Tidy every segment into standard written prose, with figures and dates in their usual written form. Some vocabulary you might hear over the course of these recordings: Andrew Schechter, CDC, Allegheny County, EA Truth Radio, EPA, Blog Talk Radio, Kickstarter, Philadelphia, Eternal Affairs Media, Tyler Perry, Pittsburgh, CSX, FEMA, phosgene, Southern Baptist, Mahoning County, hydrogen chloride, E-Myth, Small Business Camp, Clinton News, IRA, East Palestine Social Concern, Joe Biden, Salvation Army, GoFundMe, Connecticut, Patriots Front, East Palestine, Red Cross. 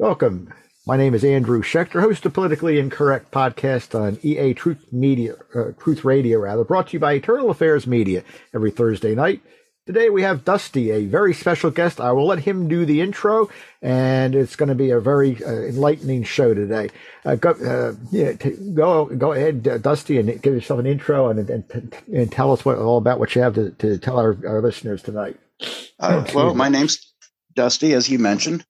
Welcome. My name is Andrew Schechter, host of Politically Incorrect podcast on EA Truth Radio, brought to you by Eternal Affairs Media every Thursday night. Today we have Dusty, a very special guest. I will let him do the intro, and it's going to be a very enlightening show today. Go ahead, Dusty, and give yourself an intro and tell us all about what you have to tell our listeners tonight. Well, my name's Dusty, as you mentioned.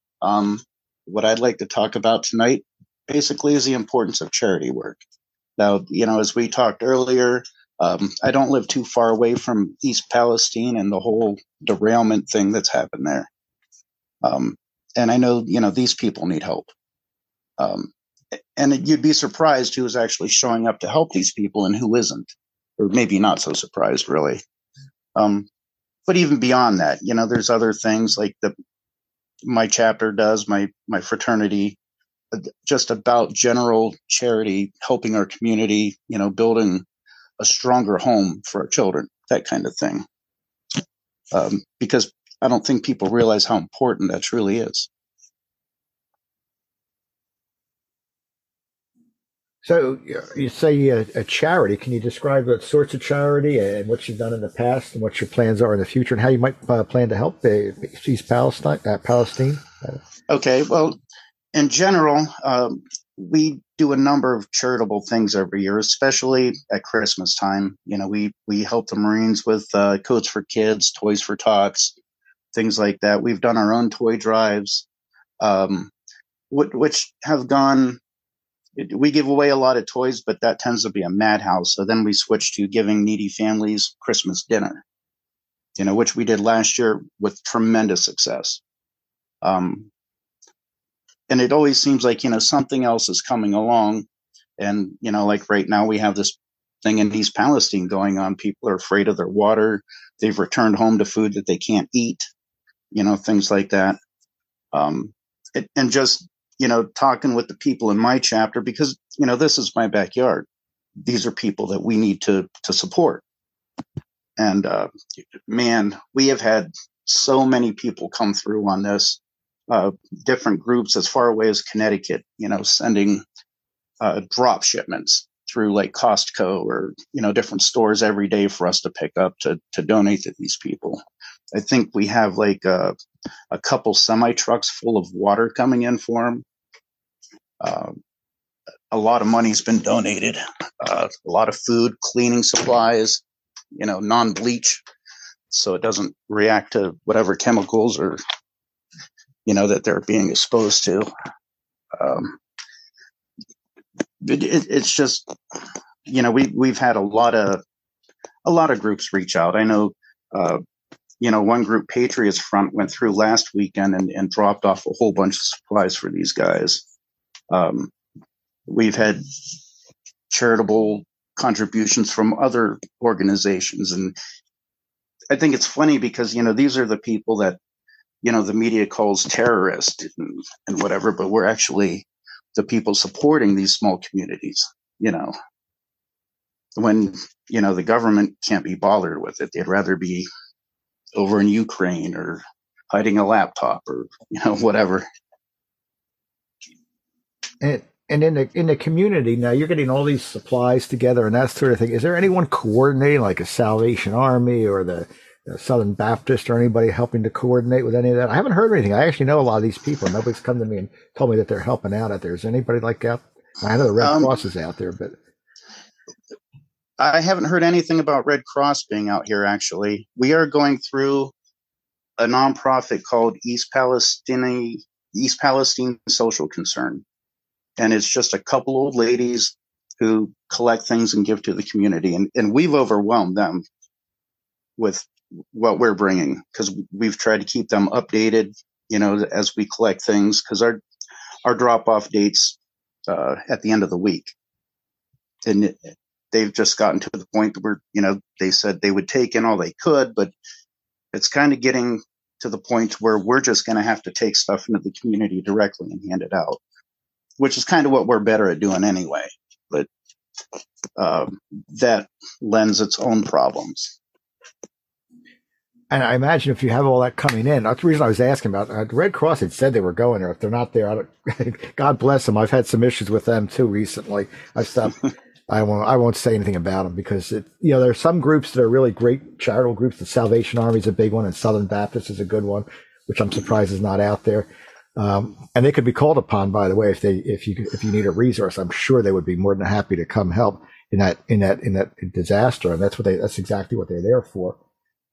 What I'd like to talk about tonight basically is the importance of charity work. Now, you know, as we talked earlier, I don't live too far away from East Palestine and the whole derailment thing that's happened there. And I know, you know, these people need help. And you'd be surprised who is actually showing up to help these people and who isn't, or maybe not so surprised, really. But even beyond that, you know, there's other things like my chapter does, my fraternity, just about general charity, helping our community, you know, building a stronger home for our children, that kind of thing. Because I don't think people realize how important that truly is. So you say a charity. Can you describe what sorts of charity and what you've done in the past and what your plans are in the future and how you might plan to help East Palestine? Okay. Well, in general, we do a number of charitable things every year, especially at Christmas time. You know, we help the Marines with coats for kids, toys for tots, things like that. We've done our own toy drives, which have gone. We give away a lot of toys, but that tends to be a madhouse. So then we switch to giving needy families Christmas dinner, you know, which we did last year with tremendous success. And it always seems like, you know, something else is coming along. And, you know, like right now we have this thing in East Palestine going on. People are afraid of their water. They've returned home to food that they can't eat, you know, things like that. You know, talking with the people in my chapter, because, you know, this is my backyard. These are people that we need to support. And man, we have had so many people come through on this, different groups as far away as Connecticut, you know, sending drop shipments through like Costco or, you know, different stores every day for us to pick up to donate to these people. I think we have like a couple semi trucks full of water coming in for them. A lot of money's been donated, a lot of food, cleaning supplies, you know, non-bleach, so it doesn't react to whatever chemicals or, you know, that they're being exposed to. It's just, you know, we've had a lot of groups reach out. I know, you know, one group, Patriots Front, went through last weekend and dropped off a whole bunch of supplies for these guys. We've had charitable contributions from other organizations. And I think it's funny because, you know, these are the people that, you know, the media calls terrorists and whatever, but we're actually the people supporting these small communities, you know, when, you know, the government can't be bothered with it. They'd rather be over in Ukraine or hiding a laptop or, you know, whatever. And in the community now, you're getting all these supplies together and that sort of thing. Is there anyone coordinating, like a Salvation Army or the Southern Baptist or anybody helping to coordinate with any of that? I haven't heard anything. I actually know a lot of these people. Nobody's come to me and told me that they're helping out there. Is anybody like that? I know the Red Cross is out there, but I haven't heard anything about Red Cross being out here, actually. We are going through a nonprofit called East Palestine Social Concern. And it's just a couple old ladies who collect things and give to the community. And we've overwhelmed them with what we're bringing because we've tried to keep them updated, you know, as we collect things, because our drop-off dates at the end of the week. And they've just gotten to the point where, you know, they said they would take in all they could, but it's kind of getting to the point where we're just going to have to take stuff into the community directly and hand it out, which is kind of what we're better at doing anyway. But that lends its own problems. And I imagine if you have all that coming in, that's the reason I was asking about the Red Cross had said they were going there. If they're not there, I don't, God bless them. I've had some issues with them too recently. I stopped. I won't say anything about them because it, you know, there are some groups that are really great charitable groups. The Salvation Army is a big one, and Southern Baptist is a good one, which I'm surprised is not out there. And they could be called upon, by the way, if you need a resource. I'm sure they would be more than happy to come help in that disaster. And that's exactly what they're there for.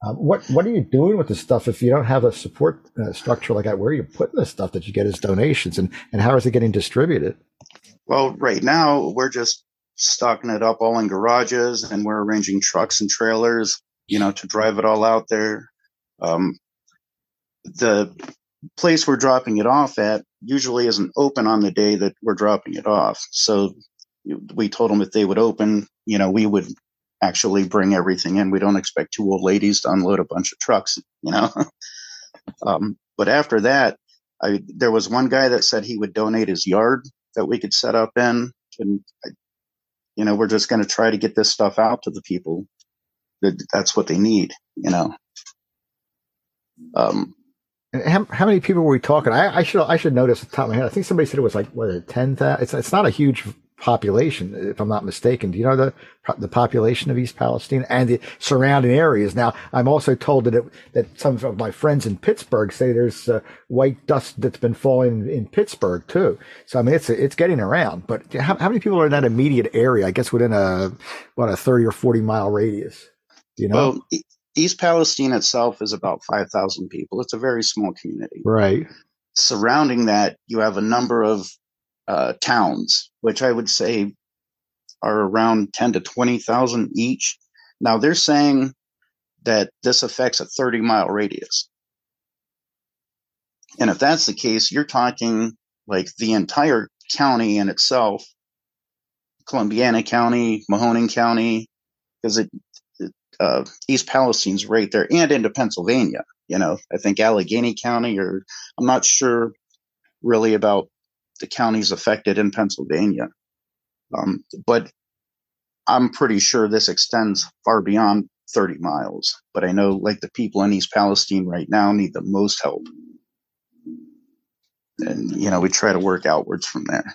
What are you doing with this stuff if you don't have a support structure like that? Where are you putting the stuff that you get as donations, and how is it getting distributed? Well, right now we're just stocking it up all in garages, and we're arranging trucks and trailers, you know, to drive it all out there. The place we're dropping it off at usually isn't open on the day that we're dropping it off. So we told them if they would open, you know, we would actually bring everything in. We don't expect two old ladies to unload a bunch of trucks, you know. But after that, there was one guy that said he would donate his yard that we could set up in, and you know, we're just going to try to get this stuff out to the people. That's what they need, you know. How many people were we talking? I should notice off the top of my head. I think somebody said it was like 10,000. It's not a huge population, if I'm not mistaken. Do you know the population of East Palestine and the surrounding areas? Now, I'm also told that some of my friends in Pittsburgh say there's white dust that's been falling in Pittsburgh too. So I mean, it's getting around. But how many people are in that immediate area? I guess within a 30 or 40 mile radius. Do you know? Well, East Palestine itself is about 5,000 people. It's a very small community. Right. Surrounding that, you have a number of towns, which I would say are around 10 to 20,000 each. Now they're saying that this affects a 30-mile radius. And if that's the case, you're talking like the entire county in itself, Columbiana County, Mahoning County, because East Palestine's right there and into Pennsylvania. You know, I think Allegheny County, or I'm not sure really about the counties affected in Pennsylvania. But I'm pretty sure this extends far beyond 30 miles. But I know like the people in East Palestine right now need the most help. And, you know, we try to work outwards from there.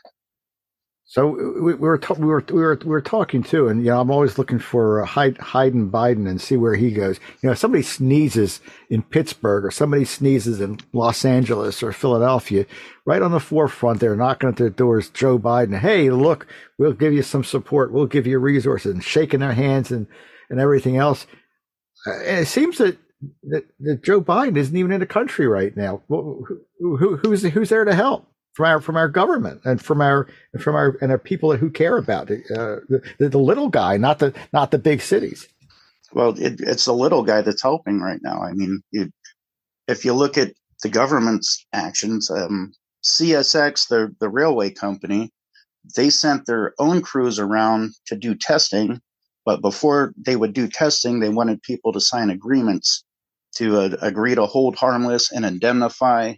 So we were talking too, and you know, I'm always looking for Hayden Biden and see where he goes. You know, if somebody sneezes in Pittsburgh or somebody sneezes in Los Angeles or Philadelphia, right on the forefront, they're knocking at their doors. Joe Biden, hey, look, we'll give you some support, we'll give you resources, and shaking their hands and everything else. And it seems that Joe Biden isn't even in the country right now. Who's there to help? From our government and from our people who care about it, the little guy, not the big cities. Well, it's the little guy that's helping right now. I mean, if you look at the government's actions, CSX, the railway company, they sent their own crews around to do testing, but before they would do testing, they wanted people to sign agreements to agree to hold harmless and indemnify,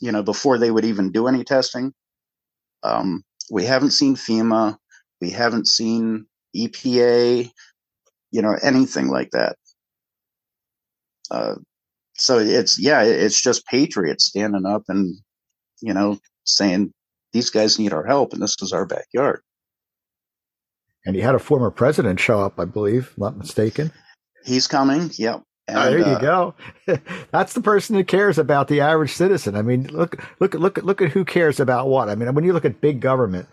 you know, before they would even do any testing. We haven't seen FEMA. We haven't seen EPA, you know, anything like that. So it's just patriots standing up and, you know, saying these guys need our help and this is our backyard. And he had a former president show up, I believe, not mistaken. He's coming. Yep. And, there you go. That's the person who cares about the average citizen. I mean, look at who cares about what. I mean, when you look at big government,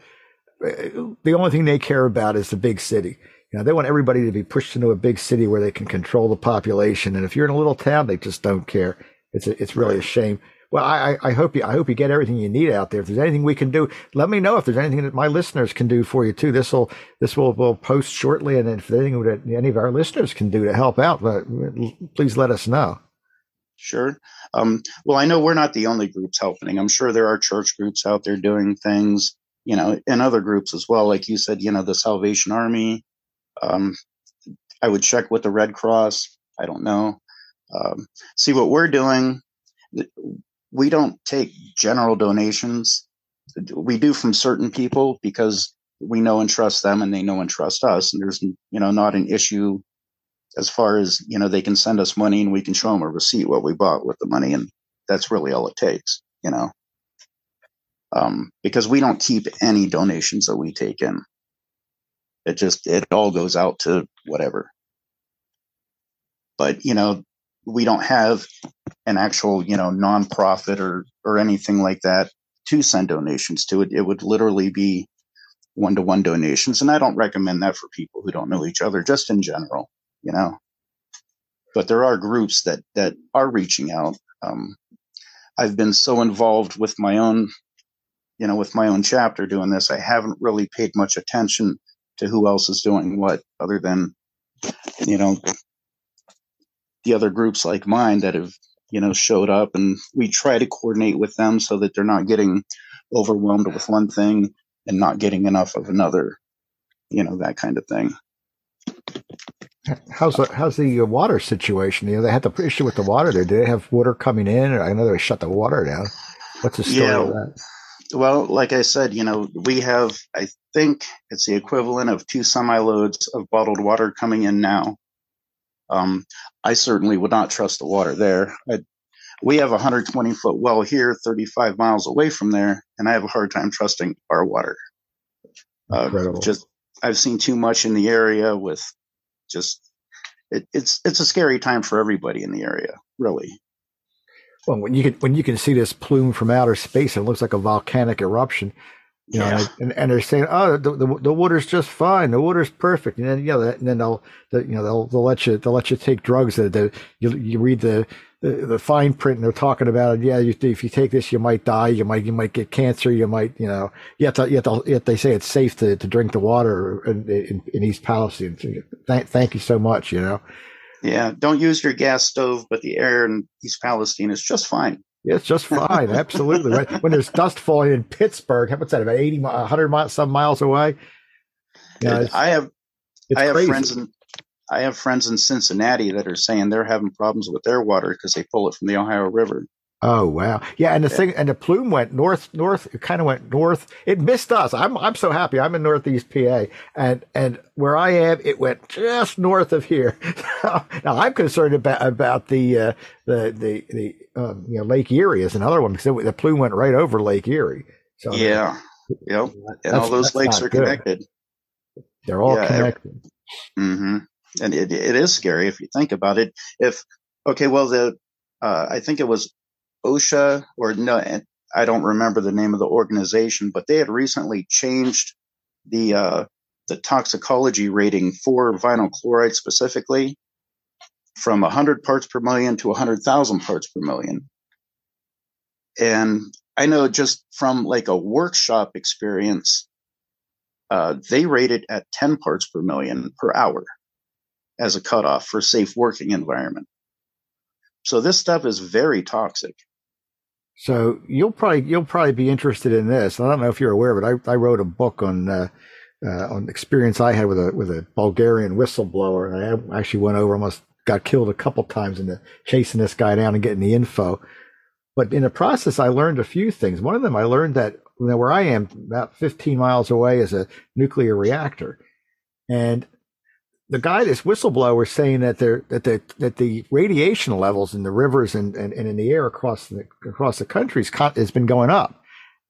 the only thing they care about is the big city. You know, they want everybody to be pushed into a big city where they can control the population. And if you're in a little town, they just don't care. It's really a shame. Well, I hope you get everything you need out there. If there's anything we can do, let me know. If there's anything that my listeners can do for you too, this will post shortly. And if there's anything that any of our listeners can do to help out, please let us know. Sure. Well, I know we're not the only groups helping. I'm sure there are church groups out there doing things, you know, and other groups as well. Like you said, you know, the Salvation Army. I would check with the Red Cross. I don't know. See what we're doing. We don't take general donations. We do from certain people because we know and trust them and they know and trust us. And there's, you know, not an issue as far as, you know, they can send us money and we can show them a receipt what we bought with the money. And that's really all it takes, you know, because we don't keep any donations that we take in. It all goes out to whatever. But, you know, we don't have an actual, you know, nonprofit or anything like that to send donations to. It would literally be one-to-one donations. And I don't recommend that for people who don't know each other, just in general, you know. But there are groups that are reaching out. I've been so involved with my own, you know, with my own chapter doing this, I haven't really paid much attention to who else is doing what, other than, you know, the other groups like mine that have, you know, showed up, and we try to coordinate with them so that they're not getting overwhelmed with one thing and not getting enough of another, you know, that kind of thing. How's the water situation? You know, they had the issue with the water there. Do they have water coming in? I know they shut the water down. What's the story of that? Well, like I said, you know, we have, I think it's the equivalent of 2 semi-loads of bottled water coming in now. I certainly would not trust the water there. We have a 120-foot well here, 35 miles away from there, and I have a hard time trusting our water. I've seen too much in the area with just, it's a scary time for everybody in the area, really. Well, when you can see this plume from outer space, it looks like a volcanic eruption, you know. Yeah. And they're saying, "Oh, the water's just fine. The water's perfect." And then, you know, and then they'll let you take drugs. That you read the fine print, and they're talking about it. Yeah, if you take this, you might die. You might get cancer. You might, you know. Yet they say it's safe to drink the water in East Palestine. Thank you so much. You know. Yeah, don't use your gas stove, but the air in East Palestine is just fine. Yeah, it's just fine, absolutely. When there's dust falling in Pittsburgh, what's that, about 80, 100 some miles away? You know, I have friends in Cincinnati that are saying they're having problems with their water because they pull it from the Ohio River. Oh wow, yeah, and the plume went north. It kind of went north. It missed us. I'm so happy. I'm in Northeast PA, and where I am, it went just north of here. Now I'm concerned about the you know, Lake Erie is another one, because the plume went right over Lake Erie. So yeah, yep, and all those lakes are connected. They're all connected. Mm-hmm. And it is scary if you think about it. I think it was OSHA, or no, I don't remember the name of the organization, but they had recently changed the toxicology rating for vinyl chloride specifically from 100 parts per million to 100,000 parts per million. And I know just from like a workshop experience, they rate it at 10 parts per million per hour as a cutoff for safe working environment. So this stuff is very toxic. So you'll probably be interested in this. I don't know if you're aware of it. I wrote a book on experience I had with a Bulgarian whistleblower, and I actually went over, almost got killed a couple times in chasing this guy down and getting the info. But in the process, I learned a few things. One of them, I learned that, you know, where I am, about 15 miles away, is a nuclear reactor, and the guy, this whistleblower, was saying that the radiation levels in the rivers and in the air across the country has been going up,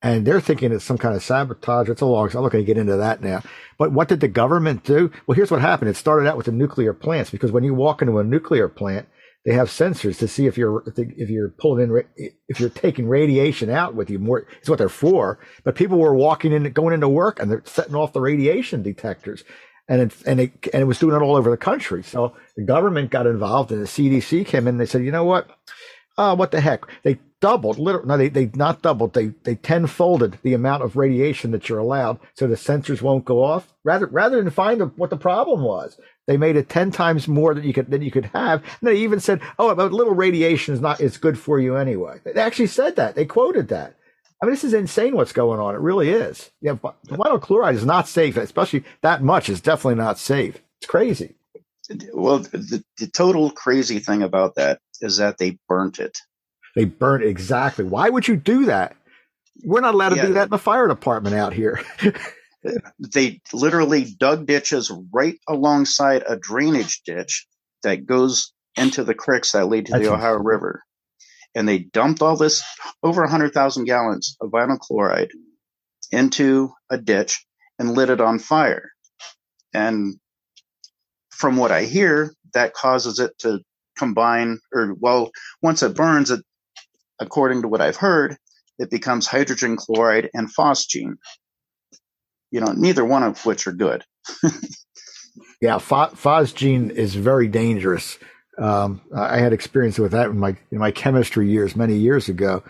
and they're thinking it's some kind of sabotage. It's a long. So I'm not going to get into that now. But what did the government do? Well, here's what happened. It started out with the nuclear plants, because when you walk into a nuclear plant, they have sensors to see if you're taking radiation out with you more. It's what they're for. But people were walking in, going into work, and they're setting off the radiation detectors. And it was doing it all over the country. So the government got involved, and the CDC came in, and they said, you know what? What the heck? They doubled, they tenfolded the amount of radiation that you're allowed, so the sensors won't go off. Rather than find what the problem was, they made it 10 times more than you could have. And they even said, oh, a little radiation is good for you anyway. They actually said that. They quoted that. I mean, this is insane what's going on. It really is. Yeah, vinyl chloride is not safe, especially that much is definitely not safe. It's crazy. Well, the total crazy thing about that is that they burnt it. They burnt it, exactly. Why would you do that? We're not allowed to do that in the fire department out here. They literally dug ditches right alongside a drainage ditch that goes into the creeks that lead to the Ohio River. And they dumped all this, over 100,000 gallons of vinyl chloride into a ditch and lit it on fire. And from what I hear, that causes it to combine, or well, once it burns, it, according to what I've heard, it becomes hydrogen chloride and phosgene. You know, neither one of which are good. Yeah, phosgene is very dangerous. I had experience with that in my chemistry years many years ago.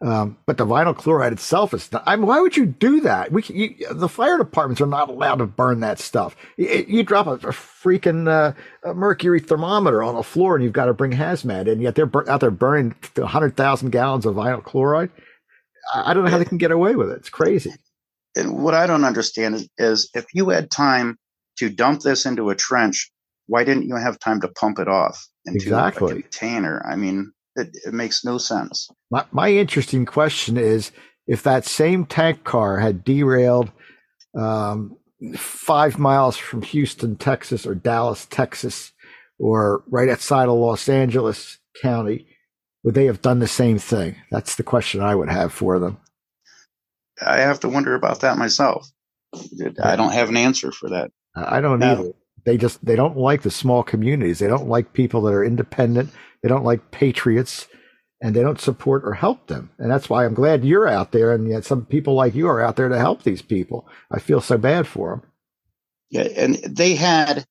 But the vinyl chloride itself is not, why would you do that? The fire departments are not allowed to burn that stuff. You drop a freaking mercury thermometer on the floor and you've got to bring hazmat in, yet they're out there burning 100,000 gallons of vinyl chloride. I don't know how they can get away with it. It's crazy. And what I don't understand is if you had time to dump this into a trench, why didn't you have time to pump it off into a container? I mean, it makes no sense. My interesting question is, if that same tank car had derailed 5 miles from Houston, Texas, or Dallas, Texas, or right outside of Los Angeles County, would they have done the same thing? That's the question I would have for them. I have to wonder about that myself. I don't have an answer for that. I don't either. They don't like the small communities. They don't like people that are independent. They don't like patriots, and they don't support or help them. And that's why I'm glad you're out there, and yet some people like you are out there to help these people. I feel so bad for them. Yeah, and they had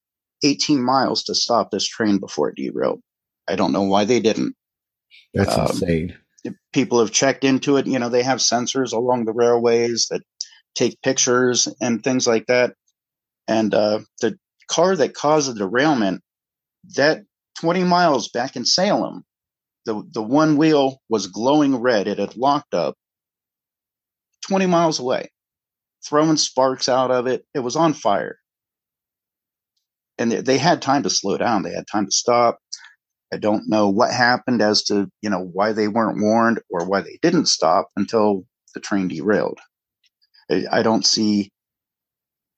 18 miles to stop this train before it derailed. I don't know why they didn't. That's insane. People have checked into it. You know, they have sensors along the railways that take pictures and things like that. And the car that caused the derailment, that 20 miles back in Salem, the one wheel was glowing red. It had locked up 20 miles away, throwing sparks out of it. It was on fire. And they had time to slow down. They had time to stop. I don't know what happened as to, you know, why they weren't warned or why they didn't stop until the train derailed. I don't see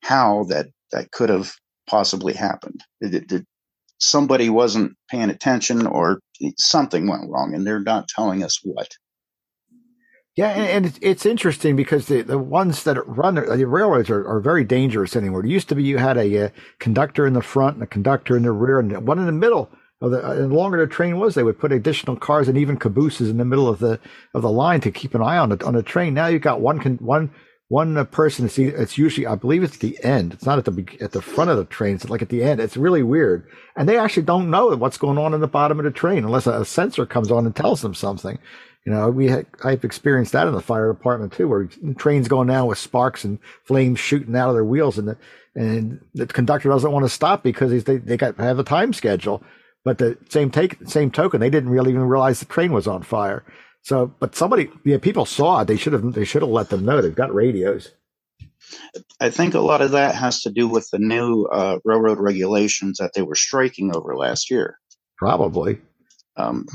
how that could have possibly happened. Somebody wasn't paying attention, or something went wrong, and they're not telling us what. Yeah, and it's interesting because the ones that run the railroads are very dangerous anymore. It used to be you had a conductor in the front and a conductor in the rear and one in the middle. And the longer the train was, they would put additional cars and even cabooses in the middle of the line to keep an eye on the train. Now you've got one person. It's usually, I believe, it's the end. It's not at the front of the train. It's like at the end. It's really weird, and they actually don't know what's going on in the bottom of the train unless a sensor comes on and tells them something. You know, I've experienced that in the fire department too, where trains going down with sparks and flames shooting out of their wheels, and the conductor doesn't want to stop because they have a time schedule. But the same token, they didn't really even realize the train was on fire. So, but people saw it. They should have let them know. They've got radios. I think a lot of that has to do with the new railroad regulations that they were striking over last year. Probably.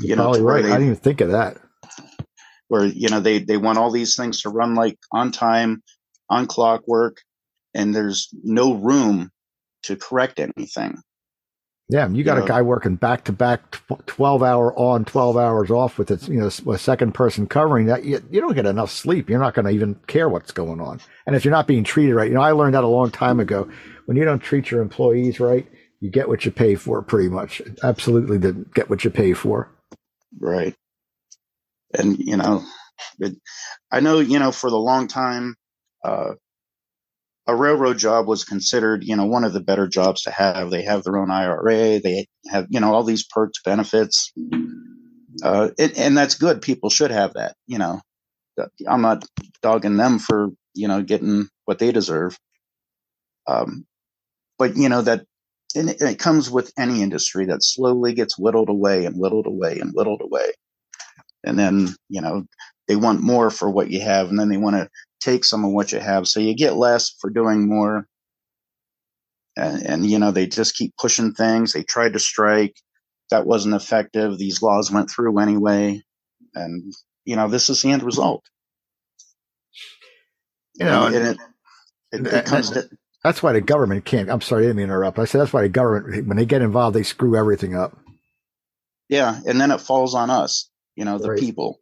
You're probably right. I didn't even think of that. Where, you know, they want all these things to run like on time, on clockwork, and there's no room to correct anything. Yeah, you got a guy working back to back, 12 hours on, 12 hours off, with it. You know, a second person covering that. You don't get enough sleep. You're not going to even care what's going on. And if you're not being treated right, you know, I learned that a long time ago. When you don't treat your employees right, you get what you pay for. Pretty much, absolutely, to get what you pay for. Right. And you know, I know. You know, for the long time, a railroad job was considered, you know, one of the better jobs to have. They have their own IRA. They have, you know, all these perks, benefits. And that's good. People should have that, you know. I'm not dogging them for, you know, getting what they deserve. But, you know, that and it comes with any industry that slowly gets whittled away and whittled away and whittled away. And then, you know, they want more for what you have, and then they want to take some of what you have, so you get less for doing more. And you know, they just keep pushing things. They tried to strike. That wasn't effective. These laws went through anyway. And, you know, this is the end result. You know, and it comes to That's why the government can't. I'm sorry, I didn't mean to interrupt. I said that's why the government, when they get involved, they screw everything up. Yeah, and then it falls on us, you know, the right. people,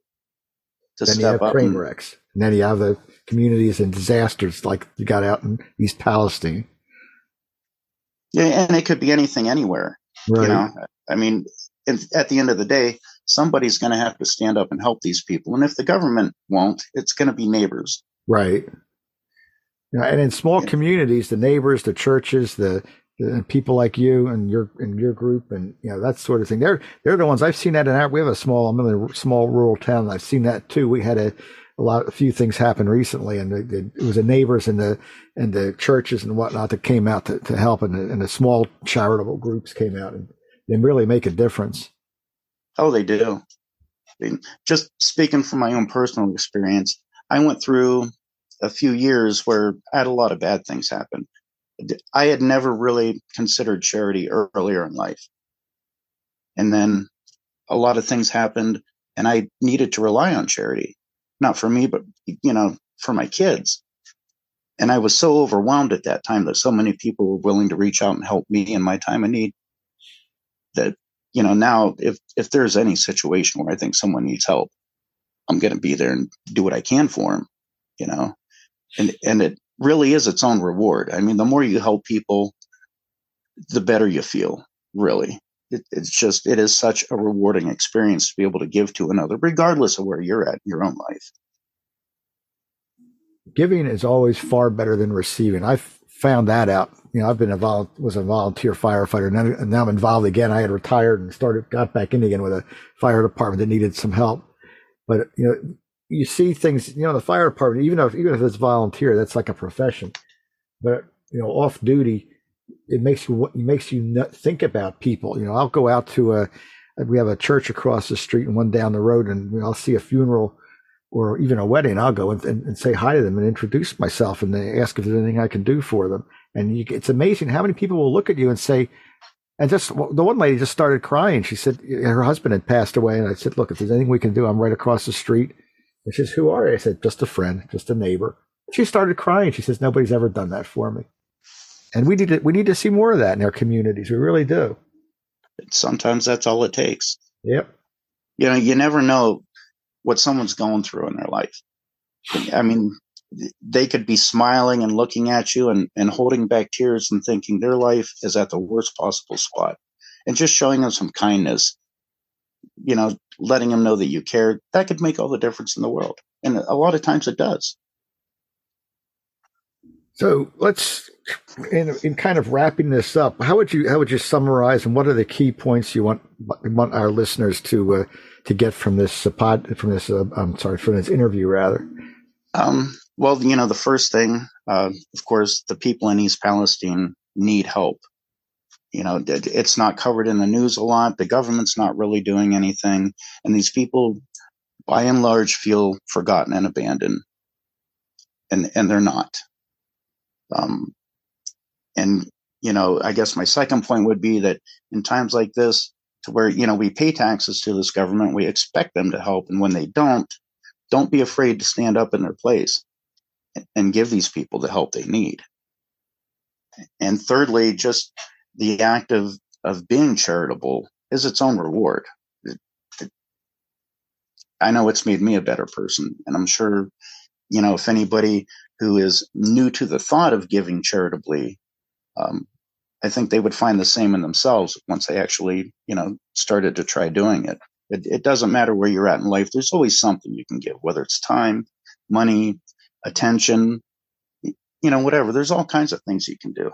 to then step up. Then you have train wrecks. And then you have the communities and disasters like you got out in East Palestine. Yeah, and it could be anything, anywhere. Right. You know, I mean, at the end of the day, somebody's going to have to stand up and help these people. And if the government won't, it's going to be neighbors. Right. And in small communities, the neighbors, the churches, the people like you and your group, and you know that sort of thing. They're the ones I've seen that in our. We have a small. I'm in a small rural town. And I've seen that too. We had a few things happen recently, and it was the neighbors and the churches and whatnot that came out to help, and the small charitable groups came out and really make a difference. Oh, they do. Just speaking from my own personal experience, I went through a few years where I had a lot of bad things happen. I had never really considered charity earlier in life. And then a lot of things happened and I needed to rely on charity, not for me, but, you know, for my kids. And I was so overwhelmed at that time that so many people were willing to reach out and help me in my time of need that, you know, now if there's any situation where I think someone needs help, I'm going to be there and do what I can for them, you know. And it really is its own reward. I mean, the more you help people, the better you feel, really. It is such a rewarding experience to be able to give to another, regardless of where you're at in your own life. Giving is always far better than receiving. I've found that out. You know, I've been involved, was a volunteer firefighter, and now I'm involved again. I had retired and got back in again with a fire department that needed some help. But, you know, you see things, you know, the fire department, even if it's volunteer, that's like a profession. But, you know, off duty, it makes you think about people. You know, I'll go out to we have a church across the street and one down the road, and I'll see a funeral or even a wedding. I'll go and say hi to them and introduce myself, and they ask if there's anything I can do for them. And it's amazing how many people will look at you and say, and just the one lady just started crying. She said her husband had passed away. And I said, look, if there's anything we can do, I'm right across the street. And she says, who are you? I said, just a friend, just a neighbor. She started crying. She says, nobody's ever done that for me. And we need to see more of that in our communities. We really do. Sometimes that's all it takes. Yep. You know, you never know what someone's going through in their life. I mean, they could be smiling and looking at you and holding back tears and thinking their life is at the worst possible spot. And just showing them some kindness, you know, letting them know that you care, that could make all the difference in the world. And a lot of times it does. So let's, in kind of wrapping this up, how would you summarize, and what are the key points you want our listeners to get from this from this interview rather? Well, you know, the first thing, of course, the people in East Palestine need help. You know, it's not covered in the news a lot. The government's not really doing anything. And these people, by and large, feel forgotten and abandoned. And they're not. And, you know, I guess my second point would be that in times like this, to where, you know, we pay taxes to this government, we expect them to help. And when they don't be afraid to stand up in their place and give these people the help they need. And thirdly, just the act of being charitable is its own reward. I know it's made me a better person. And I'm sure, you know, if anybody who is new to the thought of giving charitably, I think they would find the same in themselves once they actually, you know, started to try doing it. It doesn't matter where you're at in life. There's always something you can give, whether it's time, money, attention, you know, whatever. There's all kinds of things you can do.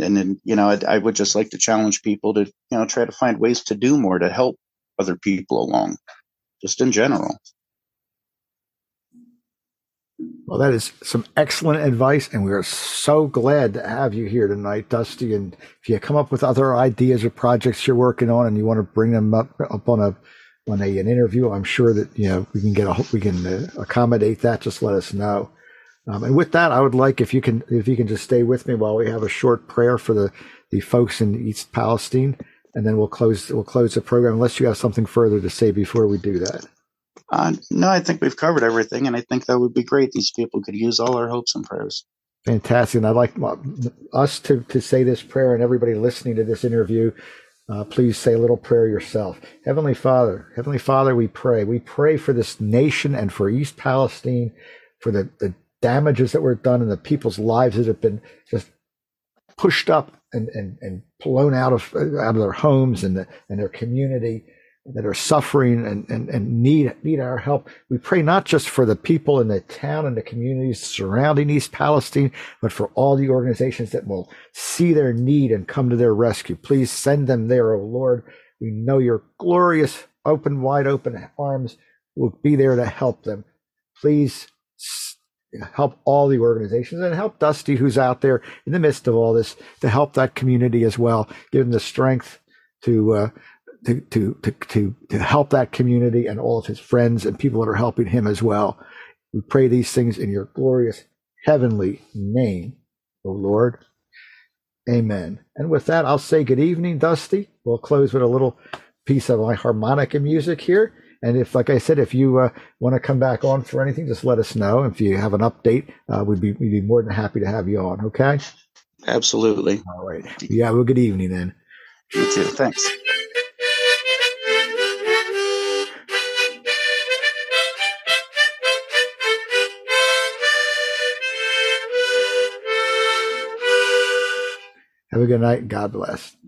And then, you know, I would just like to challenge people to, you know, try to find ways to do more to help other people along, just in general. Well, that is some excellent advice, and we are so glad to have you here tonight, Dusty. And if you come up with other ideas or projects you're working on, and you want to bring them up on an interview, I'm sure that, you know, we can accommodate that. Just let us know. And with that, I would like if you can just stay with me while we have a short prayer for the folks in East Palestine, and then we'll close the program unless you have something further to say before we do that. No, I think we've covered everything, and I think that would be great. These people could use all our hopes and prayers. Fantastic. And I'd like us to say this prayer, and everybody listening to this interview, please say a little prayer yourself. Heavenly Father, we pray. We pray for this nation and for East Palestine, for the damages that were done and the people's lives that have been just pushed up and blown out of their homes and their community, that are suffering and need our help. We pray not just for the people in the town and the communities surrounding East Palestine, but for all the organizations that will see their need and come to their rescue. Please send them there, O Lord. We know your glorious, wide open arms will be there to help them. Please help all the organizations, and help Dusty, who's out there in the midst of all this, to help that community as well. Give them the strength to help that community and all of his friends and people that are helping him as well. We pray these things in your glorious heavenly name, O Lord. Amen. And with that, I'll say good evening, Dusty. We'll close with a little piece of my harmonica music here. And if, like I said, if you want to come back on for anything, just let us know. If you have an update, we'd be more than happy to have you on. Okay? Absolutely. All right. Yeah, well, good evening then. You too. Thanks. Have a good night. God bless.